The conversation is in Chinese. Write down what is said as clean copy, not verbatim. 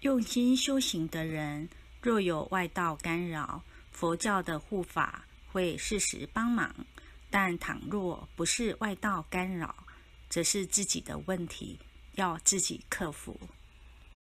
用心修行的人，若有外道干扰，佛教的护法会适时帮忙；但倘若不是外道干扰，则是自己的问题，要自己克服。